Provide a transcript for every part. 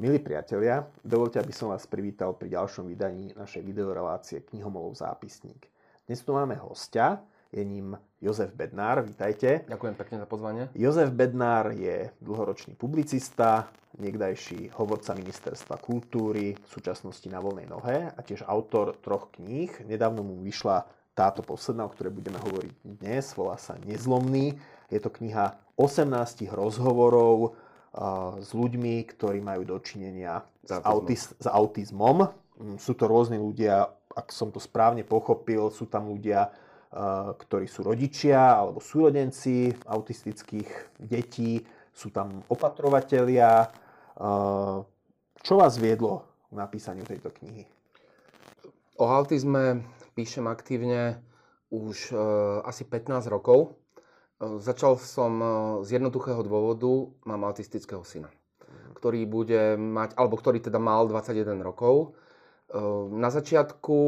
Milí priatelia, dovoľte, aby som vás privítal pri ďalšom vydaní našej videorelácie Knihomolov zápisník. Dnes tu máme hostia, je ním Jozef Bednár, vítajte. Ďakujem pekne za pozvanie. Jozef Bednár je dlhoročný publicista, niekdajší hovorca ministerstva kultúry, v súčasnosti na voľnej nohe a tiež autor troch kníh. Nedávno mu vyšla táto posledná, o ktorej budeme hovoriť dnes, volá sa Nezlomný. Je to kniha 18 rozhovorov s ľuďmi, ktorí majú dočinenia s autizmom. Sú to rôzni ľudia, ak som to správne pochopil, sú tam ľudia, ktorí sú rodičia alebo súrodenci autistických detí, sú tam opatrovatelia. Čo vás viedlo k napísaniu tejto knihy? O autizme píšem aktívne už asi 15 rokov. Začal som z jednoduchého dôvodu, mám autistického syna, ktorý bude mať, alebo ktorý teda mal 21 rokov. Na začiatku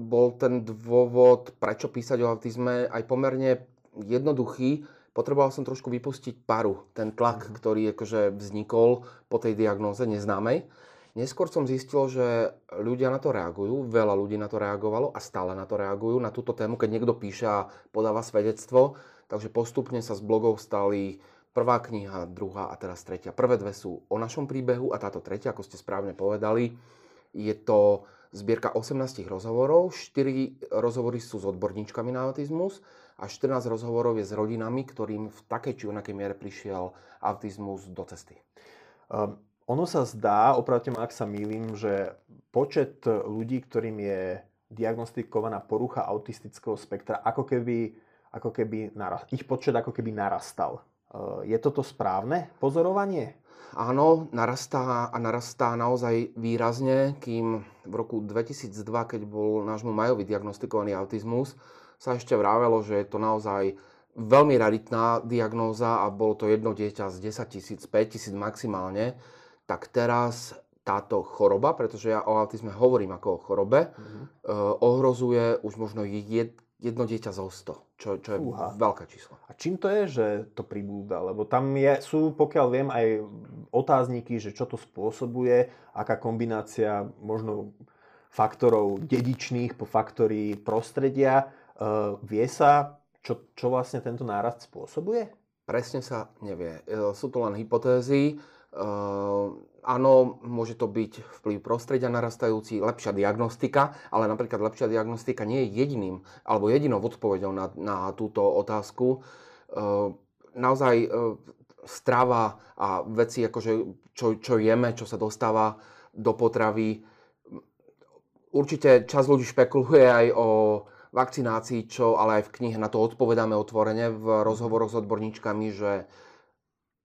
bol ten dôvod, prečo písať o autizme, aj pomerne jednoduchý. Potreboval som trošku vypustiť paru, ten tlak, ktorý akože vznikol po tej diagnóze neznámej. Neskôr som zistil, že ľudia na to reagujú, veľa ľudí na to reagovalo a stále na to reagujú, na túto tému, keď niekto píše a podáva svedectvo. Takže postupne sa z blogov stali prvá kniha, druhá a teraz tretia. Prvé dve sú o našom príbehu a táto tretia, ako ste správne povedali, je to zbierka 18 rozhovorov. 4 rozhovory sú s odborníčkami na autizmus a 14 rozhovorov je s rodinami, ktorým v takej či onakej miere prišiel autizmus do cesty. Ono sa zdá, opravte ma, ak sa mýlim, že počet ľudí, ktorým je diagnostikovaná porucha autistického spektra, ich počet narastal. Je toto správne pozorovanie? Áno, narastá a narastá naozaj výrazne, kým v roku 2002, keď bol nášmu Majovi diagnostikovaný autizmus, sa ešte vravelo, že je to naozaj veľmi raritná diagnóza a bolo to jedno dieťa z 10 000, 5 000 maximálne. Tak teraz táto choroba, pretože ja o autizme hovorím ako o chorobe, ohrozuje už možno jedno dieťa zo 100, čo je veľké číslo. A čím to je, že to pribúda? Lebo tam sú, pokiaľ viem, aj otázniky, že čo to spôsobuje, aká kombinácia možno faktorov dedičných po faktory prostredia. Vie sa, čo vlastne tento nárast spôsobuje? Presne sa nevie. Sú to len hypotézy. Áno, môže to byť vplyv prostredia narastajúci, lepšia diagnostika, ale napríklad lepšia diagnostika nie je jediným alebo jedinou odpoveďou na túto otázku. Naozaj strava a veci, akože čo jeme, čo sa dostáva do potravy. Určite časť ľudí špekuluje aj o vakcinácii, čo ale aj v knihe na to odpovedáme otvorene v rozhovoroch s odborníčkami, že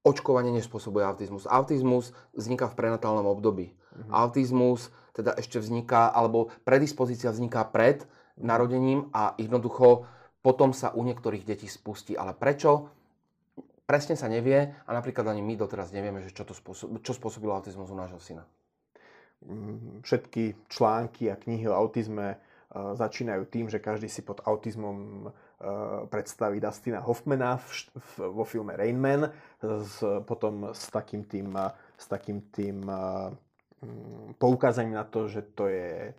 očkovanie nespôsobuje autizmus. Autizmus vzniká v prenatálnom období. Autizmus teda ešte vzniká, alebo predispozícia vzniká pred narodením a jednoducho potom sa u niektorých detí spustí. Ale prečo? Presne sa nevie a napríklad ani my doteraz nevieme, že čo spôsobilo autizmus u nášho syna. Všetky články a knihy o autizme začínajú tým, že každý si pod autizmom predstaví Dustina Hoffmana vo filme Rain Man, potom s takým tým poukázaním na to, že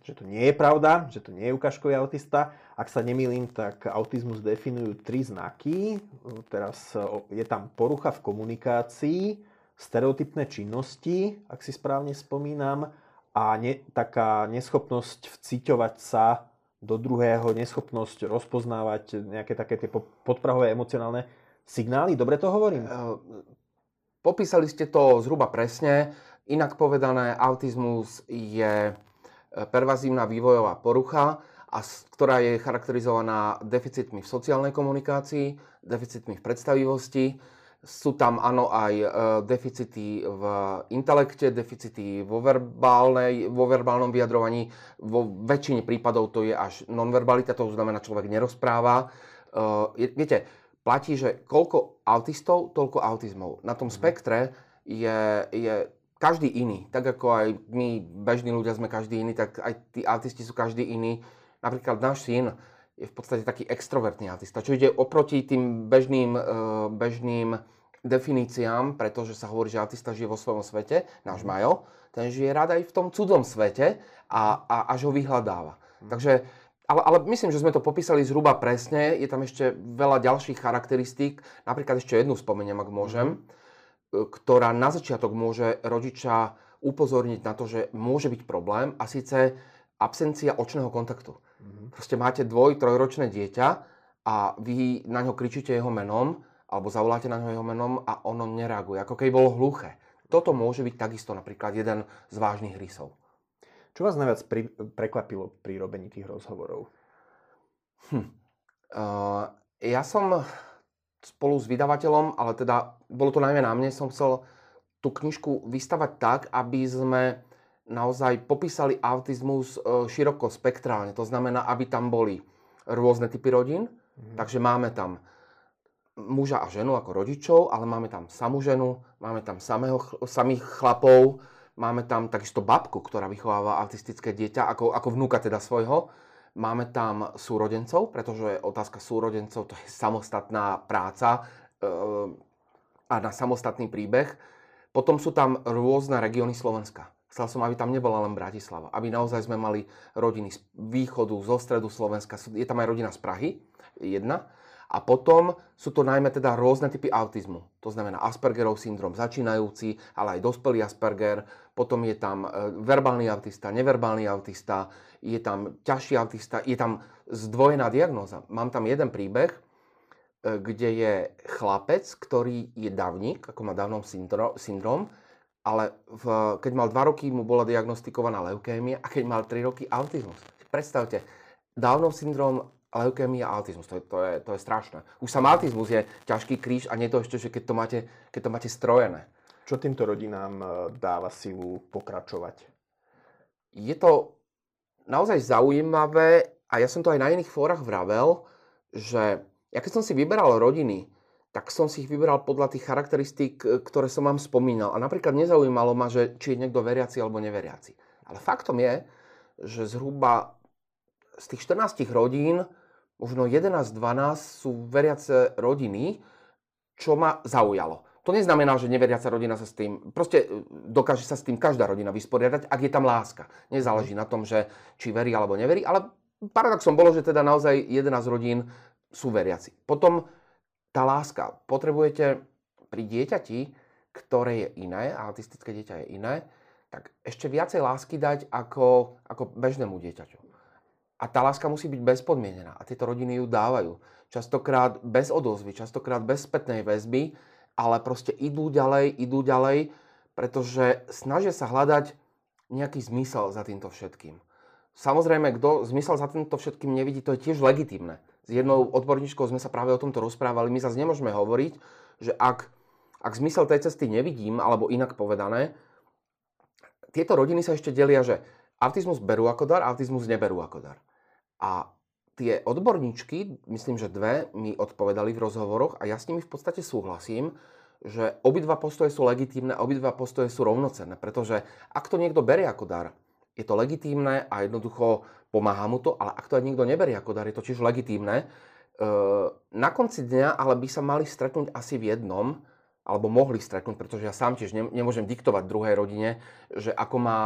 to nie je pravda, že to nie je ukážkový autista. Ak sa nemýlim, tak autizmus definujú 3 znaky. Teraz je tam porucha v komunikácii, stereotypné činnosti, ak si správne spomínam, a taká neschopnosť vciťovať sa do druhého, neschopnosť rozpoznávať nejaké také tie podprahové emocionálne signály. Dobre to hovorím? Popísali ste to zhruba presne. Inak povedané, autizmus je pervazívna vývojová porucha, ktorá je charakterizovaná deficitmi v sociálnej komunikácii, deficitmi v predstavivosti. Sú tam, áno, aj deficity v intelekte, deficity vo verbálnom vyjadrovaní. Vo väčšine prípadov to je až nonverbalita, to znamená, človek nerozpráva. Viete, platí, že koľko autistov, toľko autizmov. Na tom spektre je každý iný. Tak ako aj my, bežní ľudia, sme každý iný, tak aj tí autisti sú každý iný. Napríklad náš syn je v podstate taký extrovertný autista, čo ide oproti tým bežným definíciám, pretože sa hovorí, že autista žije vo svojom svete, náš Majo, ten žije rád aj v tom cudzom svete a až ho vyhľadáva. Takže, ale myslím, že sme to popísali zhruba presne, je tam ešte veľa ďalších charakteristík, napríklad ešte jednu spomeniem, ak môžem, ktorá na začiatok môže rodiča upozorniť na to, že môže byť problém, a síce absencia očného kontaktu. Proste máte dvoj-trojročné dieťa a vy na ňo kričíte jeho menom alebo zavoláte na ňo jeho menom a ono nereaguje, ako keby bolo hluché. Toto môže byť takisto napríklad jeden z vážnych rysov. Čo vás najviac prekvapilo pri robení tých rozhovorov? Ja som spolu s vydavateľom, ale teda bolo to najmä na mne, som chcel tú knižku vystavať tak, aby sme naozaj popísali autizmus široko spektrálne. To znamená, aby tam boli rôzne typy rodín, takže máme tam muža a ženu ako rodičov, ale máme tam samú ženu, máme tam samých chlapov, máme tam takisto babku, ktorá vychováva autistické dieťa, ako vnúka teda svojho. Máme tam súrodencov, pretože otázka súrodencov, to je samostatná práca a na samostatný príbeh. Potom sú tam rôzne regióny Slovenska. Chcel som, aby tam nebola len Bratislava, aby naozaj sme mali rodiny z východu, zo stredu Slovenska. Je tam aj rodina z Prahy, jedna. A potom sú to najmä teda rôzne typy autizmu. To znamená Aspergerov syndrom, začínajúci, ale aj dospelý Asperger. Potom je tam verbálny autista, neverbálny autista, je tam ťažší autista, je tam zdvojená diagnóza. Mám tam jeden príbeh, kde je chlapec, ktorý je davník, ako má Downov syndrom, ale keď mal 2 roky, mu bola diagnostikovaná leukémia a keď mal 3 roky, autizmus. Predstavte, Downov syndrom, leukémia a autizmus, to je strašné. Už sám autizmus je ťažký kríž a nie to ešte, že keď to máte strojené. Čo týmto rodinám dáva silu pokračovať? Je to naozaj zaujímavé a ja som to aj na iných fórach vravel, že ja keď som si vyberal rodiny, tak som si ich vyberal podľa tých charakteristík, ktoré som vám spomínal. A napríklad nezaujímalo ma, že či je niekto veriaci alebo neveriaci. Ale faktom je, že zhruba z tých 14 rodín, možno 11-12 sú veriace rodiny, čo ma zaujalo. To neznamená, že neveriaca rodina sa s tým... Proste dokáže sa s tým každá rodina vysporiadať, ak je tam láska. Nezáleží na tom, že či verí alebo neverí, ale paradoxom bolo, že teda naozaj 11 rodín sú veriaci. Potom tá láska. Potrebujete pri dieťati, ktoré je iné, a autistické dieťa je iné, tak ešte viacej lásky dať ako bežnému dieťaťu. A tá láska musí byť bezpodmienená. A tieto rodiny ju dávajú. Častokrát bez odozvy, častokrát bez spätnej väzby, ale proste idú ďalej, pretože snažia sa hľadať nejaký zmysel za týmto všetkým. Samozrejme, kto zmysel za týmto všetkým nevidí, to je tiež legitimné. S jednou odborníčkou sme sa práve o tomto rozprávali. My zase nemôžeme hovoriť, že ak zmysel tej cesty nevidím, alebo inak povedané, tieto rodiny sa ešte delia, že autizmus berú ako dar, autizmus neberú ako dar. A tie odborníčky, myslím, že 2, mi odpovedali v rozhovoroch a ja s nimi v podstate súhlasím, že obidva postoje sú legitímne, obidva postoje sú rovnocenné, pretože ak to niekto berie ako dar, je to legitímne a jednoducho pomáha mu to, ale ak to aj niekto neberie ako dar, je to tiež legitímne. Na konci dňa ale by sa mali stretnúť asi v jednom, alebo mohli stretnúť, pretože ja sám tiež nemôžem diktovať druhej rodine, že ako má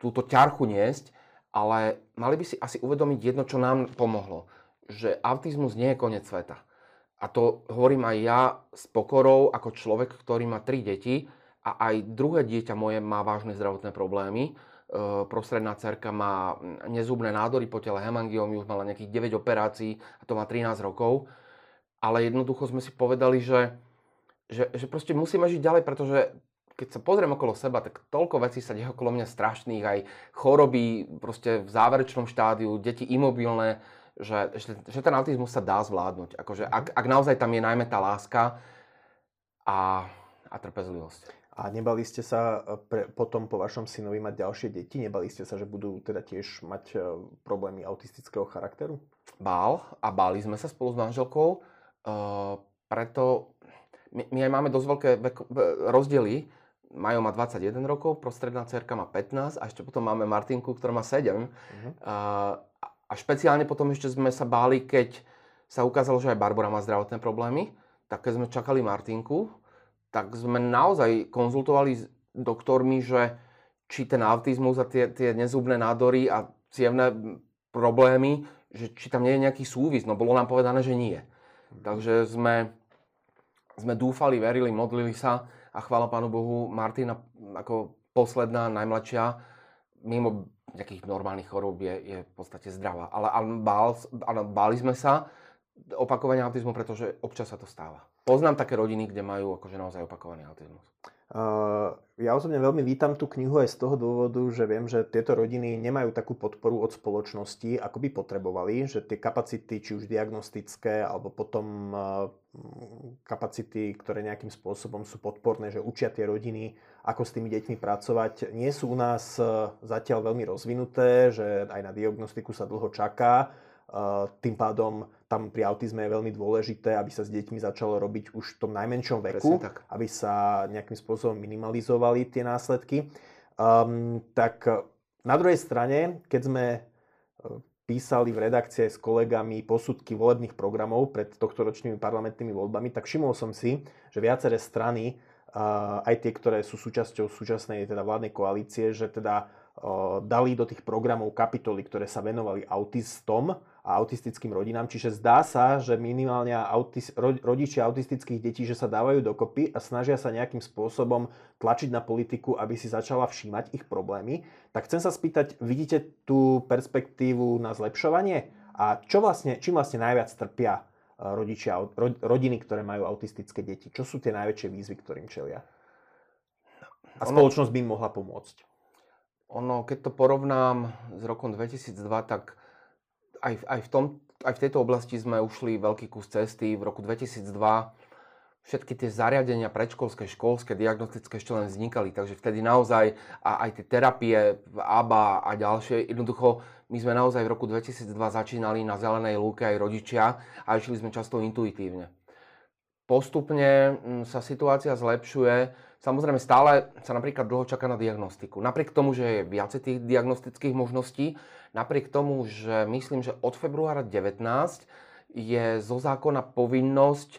túto ťarchu niesť, ale mali by si asi uvedomiť jedno, čo nám pomohlo. Že autizmus nie je koniec sveta. A to hovorím aj ja s pokorou, ako človek, ktorý má 3 deti a aj druhé dieťa moje má vážne zdravotné problémy. Prostredná dcerka má nezubné nádory po tele, hemangiomu, už mala nejakých 9 operácií a to má 13 rokov. Ale jednoducho sme si povedali, že proste musíme žiť ďalej, pretože keď sa pozriem okolo seba, tak toľko vecí sa deje okolo mňa strašných, aj choroby proste v záverečnom štádiu, deti imobilné, že ten autizmus sa dá zvládnuť. Akože, ak naozaj tam je najmä tá láska a trpezlivosť. A nebali ste sa potom po vašom synovi mať ďalšie deti? Nebali ste sa, že budú teda tiež mať problémy autistického charakteru? Báli sme sa spolu s manželkou, preto my aj máme dosť veľké rozdiely. Majo má 21 rokov, prostredná dcerka má 15 a ešte potom máme Martinku, ktorá má 7. A špeciálne potom ešte sme sa báli, keď sa ukázalo, že aj Barbora má zdravotné problémy, tak keď sme čakali Martinku, tak sme naozaj konzultovali s doktormi, že či ten autizmus a tie nezubné nádory a cievne problémy, že či tam nie je nejaký súvis. No bolo nám povedané, že nie. Takže sme dúfali, verili, modlili sa a chvála Pánu Bohu, Martina ako posledná, najmladšia, mimo nejakých normálnych chorôb je v podstate zdravá. Ale báli sme sa opakovania autizmu, pretože občas sa to stáva. Poznám také rodiny, kde majú akože naozaj opakovaný autizmus. Ja osobne veľmi vítam tú knihu aj z toho dôvodu, že viem, že tieto rodiny nemajú takú podporu od spoločnosti, ako by potrebovali, že tie kapacity, či už diagnostické, alebo potom kapacity, ktoré nejakým spôsobom sú podporné, že učia tie rodiny, ako s tými deťmi pracovať, nie sú u nás zatiaľ veľmi rozvinuté, že aj na diagnostiku sa dlho čaká. Tým pádom tam pri autizme je veľmi dôležité, aby sa s deťmi začalo robiť už v tom najmenšom veku, aby sa nejakým spôsobom minimalizovali tie následky. Tak na druhej strane, keď sme písali v redakcii s kolegami posudky volebných programov pred tohtoročnými parlamentnými voľbami, tak všimol som si, že viaceré strany, aj tie, ktoré sú súčasťou súčasnej teda vládnej koalície, že teda dali do tých programov kapitoly, ktoré sa venovali autistom a autistickým rodinám. Čiže zdá sa, že minimálne rodičia autistických detí, že sa dávajú dokopy a snažia sa nejakým spôsobom tlačiť na politiku, aby si začala všímať ich problémy. Tak chcem sa spýtať, vidíte tú perspektívu na zlepšovanie? A čím vlastne najviac trpia rodičia, rodiny, ktoré majú autistické deti? Čo sú tie najväčšie výzvy, ktorým čelia? A spoločnosť by im mohla pomôcť? Ono, keď to porovnám s rokom 2002, tak aj v tejto oblasti sme ušli veľký kus cesty. V roku 2002 všetky tie zariadenia predškolské, školské, diagnostické ešte len vznikali. Takže vtedy naozaj aj tie terapie, ABA a ďalšie, jednoducho my sme naozaj v roku 2002 začínali na zelenej lúke aj rodičia a išli sme často intuitívne. Postupne sa situácia zlepšuje. Samozrejme, stále sa napríklad dlho čaká na diagnostiku. Napriek tomu, že je viacej tých diagnostických možností, napriek tomu, že myslím, že od februára 19 je zo zákona povinnosť,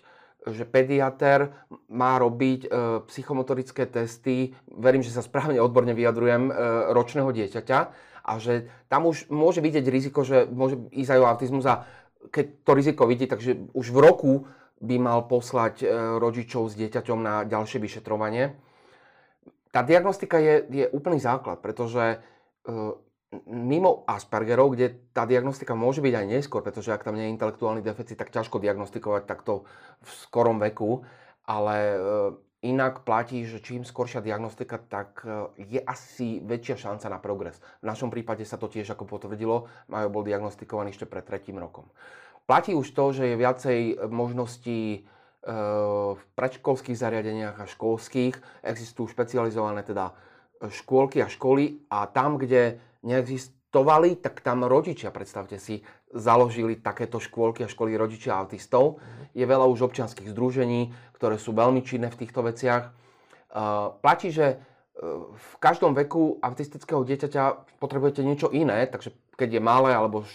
že pediater má robiť psychomotorické testy, verím, že sa správne odborne vyjadrujem, ročného dieťaťa a že tam už môže vidieť riziko, že môže ísť aj o autizmus a keď to riziko vidí, takže už v roku by mal poslať rodičov s dieťaťom na ďalšie vyšetrovanie. Tá diagnostika je úplný základ, pretože mimo Aspergerov, kde tá diagnostika môže byť aj neskôr, pretože ak tam nie je intelektuálny deficit, tak ťažko diagnostikovať takto v skorom veku, ale inak platí, že čím skoršia diagnostika, tak je asi väčšia šanca na progres. V našom prípade sa to tiež ako potvrdilo, Majo bol diagnostikovaný ešte pred 3. rokom. Platí už to, že je viacej možností v predškolských zariadeniach a školských. Existujú špecializované teda škôlky a školy a tam, kde neexistovali, tak tam rodičia, predstavte si, založili takéto škôlky a školy rodičia autistov. Je veľa už občianskych združení, ktoré sú veľmi činné v týchto veciach. Platí, že v každom veku autistického dieťaťa potrebujete niečo iné, takže keď je malé alebo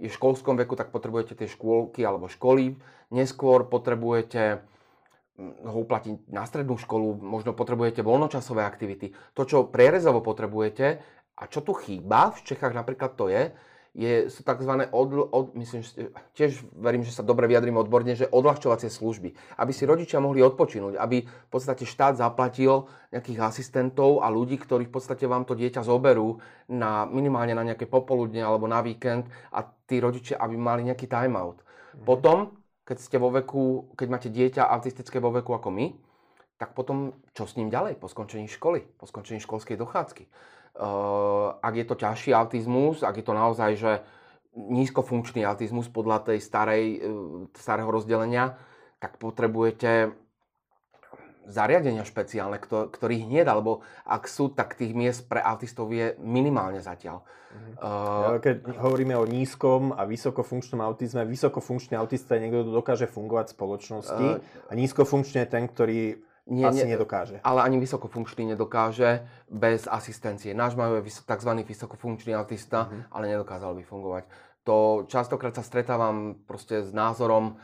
je v školskom veku, tak potrebujete tie škôlky alebo školy. Neskôr potrebujete ho uplatiť na strednú školu, možno potrebujete voľnočasové aktivity. To, čo prierezovo potrebujete a čo tu chýba, v Čechách napríklad to sú tzv. Myslím, tiež verím, že sa dobre vyjadrím odborne, že odľahčovacie služby. Aby si rodičia mohli odpočinúť, aby v podstate štát zaplatil nejakých asistentov a ľudí, ktorí v podstate vám to dieťa zoberú minimálne na nejaké popoludne alebo na víkend a tí rodičia, aby mali nejaký time-out. Potom, keď máte dieťa autistické vo veku ako my, tak potom čo s ním ďalej po skončení školy, po skončení školskej dochádzky? Ak je to ťažší autizmus, ak je to naozaj že nízkofunkčný autizmus podľa tej starého rozdelenia, tak potrebujete zariadenia špeciálne, ktorých nie, alebo ak sú, tak tých miest pre autistov je minimálne zatiaľ. Keď hovoríme o nízkom a vysokofunkčnom autizme, vysokofunkčný autista je niekto, kto dokáže fungovať v spoločnosti a nízkofunkčný je ten, ktorý asi nedokáže. Ale ani vysokofunkčný nedokáže bez asistencie. Náš Majo je tzv. Vysokofunkčný autista, ale nedokázal by fungovať. To častokrát sa stretávam proste s názorom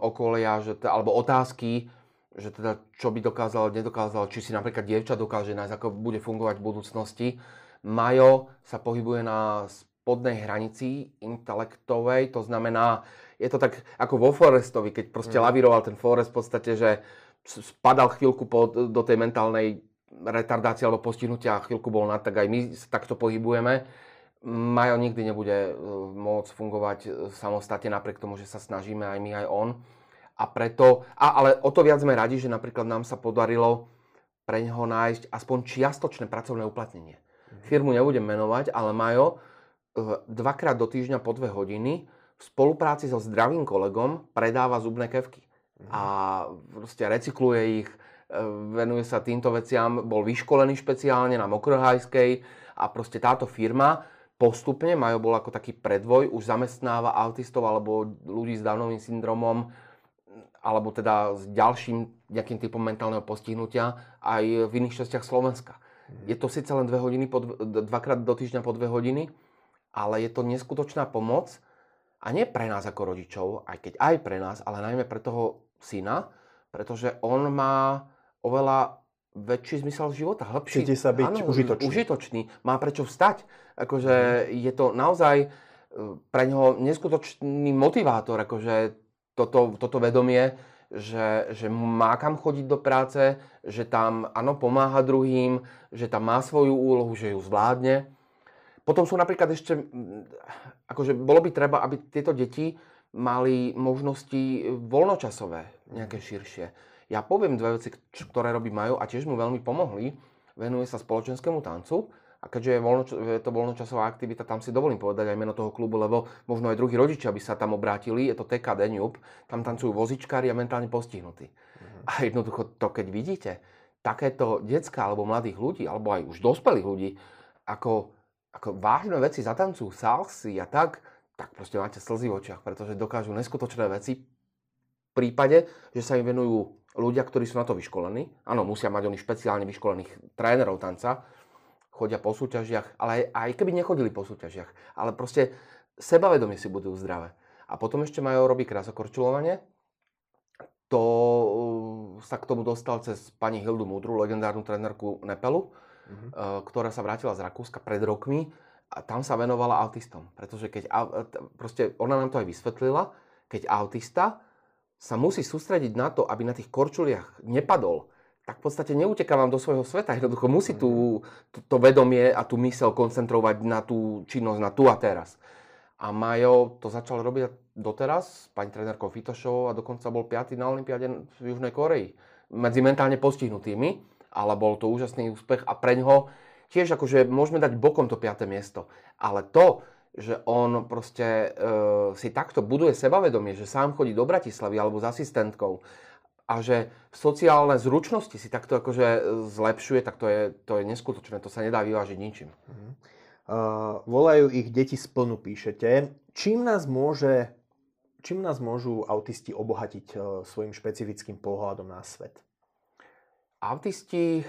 okolia, že alebo otázky, že teda čo by dokázal, nedokázal, či si napríklad dievča dokáže nájsť, ako bude fungovať v budúcnosti. Majo sa pohybuje na spodnej hranici intelektovej, to znamená, je to tak ako vo Forrestovi, keď proste lavíroval ten Forrest v podstate, že spadal chvíľku do tej mentálnej retardácie alebo postihnutia, chvíľku bol nad, tak aj my takto pohybujeme. Majo nikdy nebude môcť fungovať samostatne, napriek tomu, že sa snažíme aj my, aj on. A preto, ale o to viac sme radi, že napríklad nám sa podarilo pre neho nájsť aspoň čiastočné pracovné uplatnenie. Firmu nebudem menovať, ale Majo dvakrát do týždňa po 2 hodiny v spolupráci so zdravým kolegom predáva zubné kevky. A proste recykluje ich, venuje sa týmto veciam, bol vyškolený špeciálne na Mokrohajskej a proste táto firma postupne, Majo bol ako taký predvoj, už zamestnáva autistov alebo ľudí s Downovým syndromom alebo teda s ďalším nejakým typom mentálneho postihnutia aj v iných častiach Slovenska. Je to síce len 2 hodiny, dvakrát do týždňa po 2 hodiny, ale je to neskutočná pomoc a nie pre nás ako rodičov, aj keď aj pre nás, ale najmä pre toho syna, pretože on má oveľa väčší zmysel života, hĺbší. Cíti sa byť užitočný. Má prečo vstať. Akože je to naozaj pre neho neskutočný motivátor, akože toto vedomie, že má kam chodiť do práce, že tam áno, pomáha druhým, že tam má svoju úlohu, že ju zvládne. Potom sú napríklad ešte, akože bolo by treba, aby tieto deti mali možnosti voľnočasové, nejaké širšie. Ja poviem 2 veci, ktoré robí Majo a tiež mu veľmi pomohli. Venuje sa spoločenskému tancu. A keďže je to voľnočasová aktivita, tam si dovolím povedať aj meno toho klubu, lebo možno aj druhí rodičia by sa tam obrátili. Je to TKDňUP, tam tancujú vozičkári a mentálne postihnutí. A jednoducho to, keď vidíte, takéto decká alebo mladých ľudí, alebo aj už dospelých ľudí, ako vážne veci zatancujú salsy a tak proste máte slzy v očiach, pretože dokážu neskutočné veci v prípade, že sa im venujú ľudia, ktorí sú na to vyškolení. Áno, musia mať oni špeciálne vyškolených trénerov tanca, chodia po súťažiach, ale aj keby nechodili po súťažiach. Ale proste sebavedomie si budú zdravé. A potom ešte Majo robí krásokorčulovanie. To sa k tomu dostal cez pani Hildu Múdru, legendárnu trénerku Nepelu, ktorá sa vrátila z Rakúska pred rokmi a tam sa venovala autistom. Pretože keď, proste ona nám to aj vysvetlila, keď autista sa musí sústrediť na to, aby na tých korčuliach nepadol, tak v podstate neuteká vám do svojho sveta. Jednoducho musí to vedomie a tú myseľ koncentrovať na tú činnosť, na tu a teraz. A Majo to začal robiť doteraz s pani trénerkou Fitošovou a dokonca bol 5. na olympiáde v Južnej Koreji. Medzi mentálne postihnutými, ale bol to úžasný úspech a pre ňoho tiež akože môžeme dať bokom to 5. miesto. Ale to, že on proste si takto buduje sebavedomie, že sám chodí do Bratislavy alebo s asistentkou, a že sociálne zručnosti si takto akože zlepšuje, tak to je neskutočné, to sa nedá vyvážiť ničím. Volajú ich deti splnu, píšete. Čím nás môžu autisti obohatiť svojim špecifickým pohľadom na svet? Autisti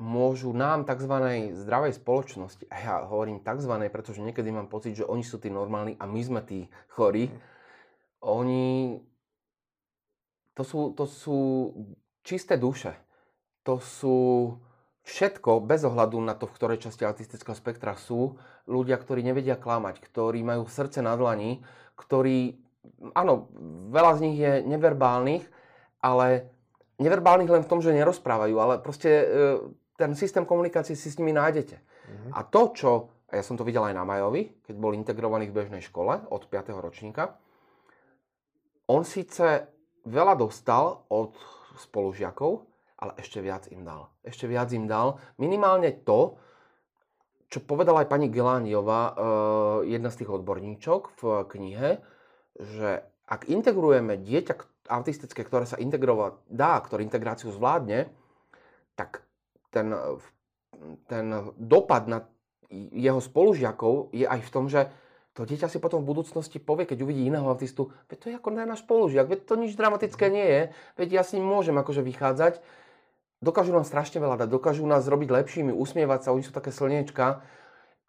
môžu nám tzv. Zdravej spoločnosti, a ja hovorím tzv., pretože niekedy mám pocit, že oni sú tí normálni a my sme tí chorí, oni... To sú čisté duše. To sú všetko, bez ohľadu na to, v ktorej časti autistického spektra sú, ľudia, ktorí nevedia klamať, ktorí majú srdce na dlani, ktorí, áno, veľa z nich je neverbálnych, ale neverbálnych len v tom, že nerozprávajú, ale proste ten systém komunikácie si s nimi nájdete. A to, čo, ja som to videl aj na Majovi, keď bol integrovaný v bežnej škole od 5. ročníka, on síce... veľa dostal od spolužiakov, ale ešte viac im dal. Minimálne to, čo povedala aj pani Geláňová, jedna z tých odborníčok v knihe, že ak integrujeme dieťa autistické, ktoré sa integrovať dá, ktoré integráciu zvládne, tak ten dopad na jeho spolužiakov je aj v tom, že to dieťa si potom v budúcnosti povie, keď uvidí iného autistu, veď to je ako náš spolužiak, veď to nič dramatické nie je, veď ja s ním môžem akože vychádzať. Dokážu nám strašne veľa dať, dokážu nás robiť lepšími, usmievať sa, oni sú také slniečka.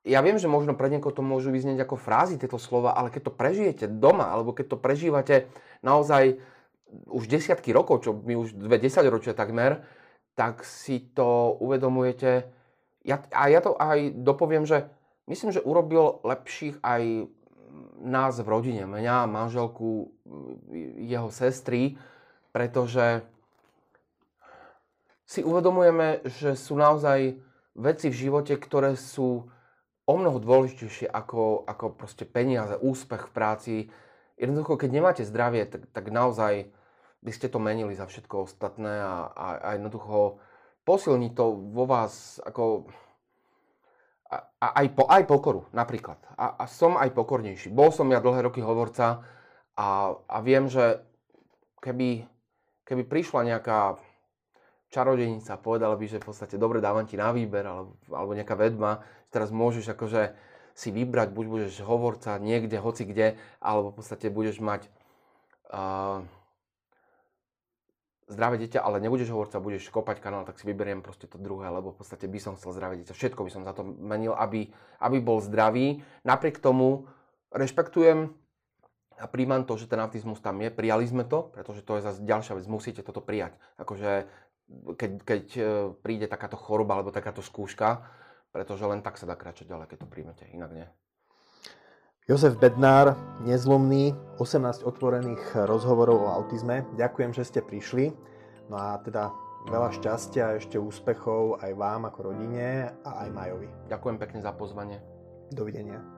Ja viem, že možno pre niekoho to môžu vyznieť ako frázy tieto slova, ale keď to prežijete doma, alebo keď to prežívate naozaj už desiatky rokov, čo my už 20 ročia takmer, tak si to uvedomujete. Ja to aj dopoviem, že myslím, že urobil lepších aj nás v rodine, mňa, manželku, jeho sestry, pretože si uvedomujeme, že sú naozaj veci v živote, ktoré sú omnoho dôležitejšie ako proste peniaze, úspech v práci. Jednoducho, keď nemáte zdravie, tak naozaj by ste to menili za všetko ostatné a jednoducho posilní to vo vás ako aj pokoru napríklad. A som aj pokornejší. Bol som ja dlhé roky hovorca a viem, že keby prišla nejaká čarodejnica, povedala by, že v podstate dobre, dávam ti na výber, alebo nejaká vedma, že teraz môžeš akože si vybrať, buď budeš hovorca niekde, hoci kde, alebo v podstate budeš mať zdravé dieťa, ale nebudeš hovorca, budeš kopať kanál, tak si vyberiem proste to druhé, lebo v podstate by som chcel zdravé dieťa. Všetko by som za to menil, aby bol zdravý. Napriek tomu rešpektujem a príjmam to, že ten autizmus tam je. Prijali sme to, pretože to je zase ďalšia vec. Musíte toto prijať. Akože keď príde takáto choroba alebo takáto skúška, pretože len tak sa dá kráčať ďalej, keď to príjmete, inak nie. Jozef Bednár, Nezlomný, 18 otvorených rozhovorov o autizme. Ďakujem, že ste prišli. No a teda veľa šťastia a ešte úspechov aj vám ako rodine a aj Majovi. Ďakujem pekne za pozvanie. Dovidenia.